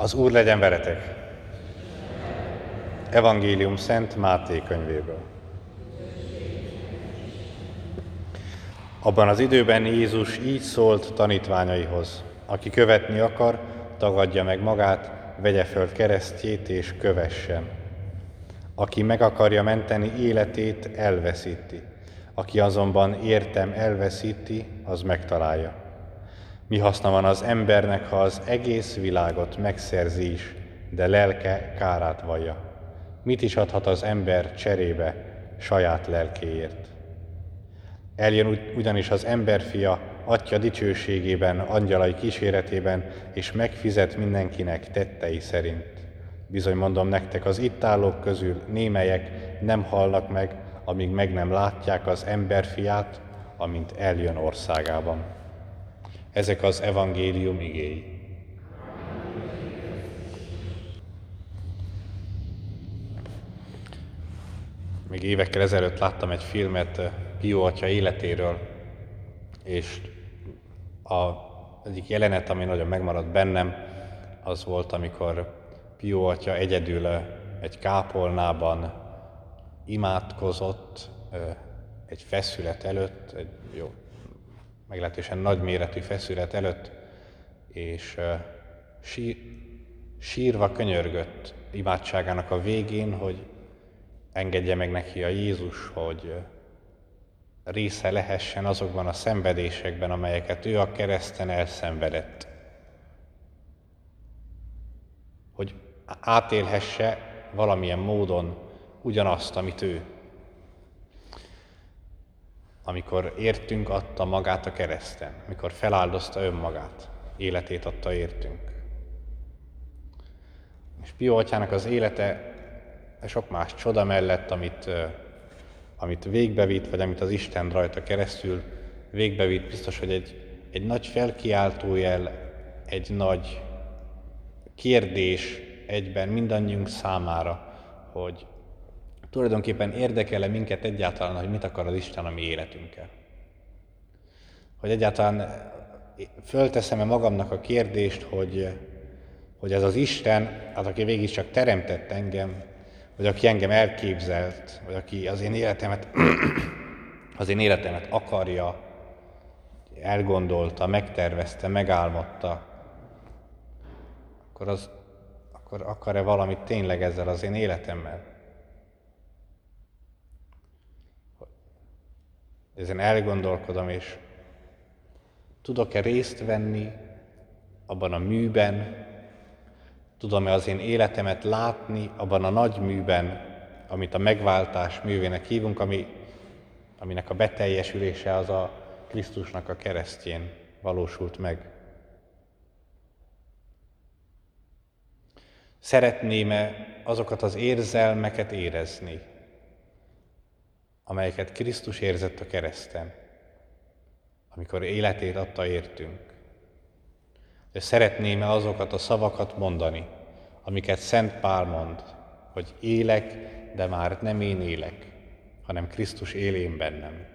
Az Úr legyen veletek! Evangélium Szent Máté könyvéből. Abban az időben Jézus így szólt tanítványaihoz: aki követni akar, tagadja meg magát, vegye föl keresztjét és kövessen. Aki meg akarja menteni életét, elveszíti. Aki azonban értem elveszíti, az megtalálja. Mi haszna van az embernek, ha az egész világot megszerzi is, de lelke kárát vallja? Mit is adhat az ember cserébe saját lelkéért? Eljön ugyanis az emberfia Atya dicsőségében, angyalai kíséretében, és megfizet mindenkinek tettei szerint. Bizony mondom nektek, az itt állók közül némelyek nem halnak meg, amíg meg nem látják az emberfiát, amint eljön országában. Ezek az evangélium igéi. Még évekkel ezelőtt láttam egy filmet Pio atya életéről, és az egyik jelenet, ami nagyon megmaradt bennem, az volt, amikor Pio atya egyedül egy kápolnában imádkozott egy feszület előtt, egy jó, meglehetősen nagyméretű feszület előtt, és sírva könyörgött imádságának a végén, hogy engedje meg neki a Jézus, hogy része lehessen azokban a szenvedésekben, amelyeket ő a kereszten elszenvedett. Hogy átélhesse valamilyen módon ugyanazt, amit ő. Amikor értünk, adta magát a kereszten, amikor feláldozta önmagát, életét adta értünk. És Pio atyának az élete sok más csoda mellett, amit végbevitt, vagy amit az Isten rajta keresztül végbevitt, biztos, hogy egy nagy felkiáltójel, egy nagy kérdés egyben mindannyiunk számára, hogy tulajdonképpen érdekel-e minket egyáltalán, hogy mit akar az Isten a mi életünkkel. Hogy egyáltalán fölteszem-e magamnak a kérdést, hogy ez az Isten, hát aki végig csak teremtett engem, vagy aki engem elképzelt, vagy aki az én életemet akarja, elgondolta, megtervezte, megálmodta, akkor akar-e valamit tényleg ezzel az én életemmel? Ezen elgondolkodom, és tudok-e részt venni abban a műben, tudom-e az én életemet látni abban a nagy műben, amit a megváltás művének hívunk, aminek a beteljesülése az a Krisztusnak a keresztjén valósult meg. Szeretném-e azokat az érzelmeket érezni, amelyeket Krisztus érzett a kereszten, amikor életét adta értünk. De szeretném-e azokat a szavakat mondani, amiket Szent Pál mond, hogy élek, de már nem én élek, hanem Krisztus él én bennem.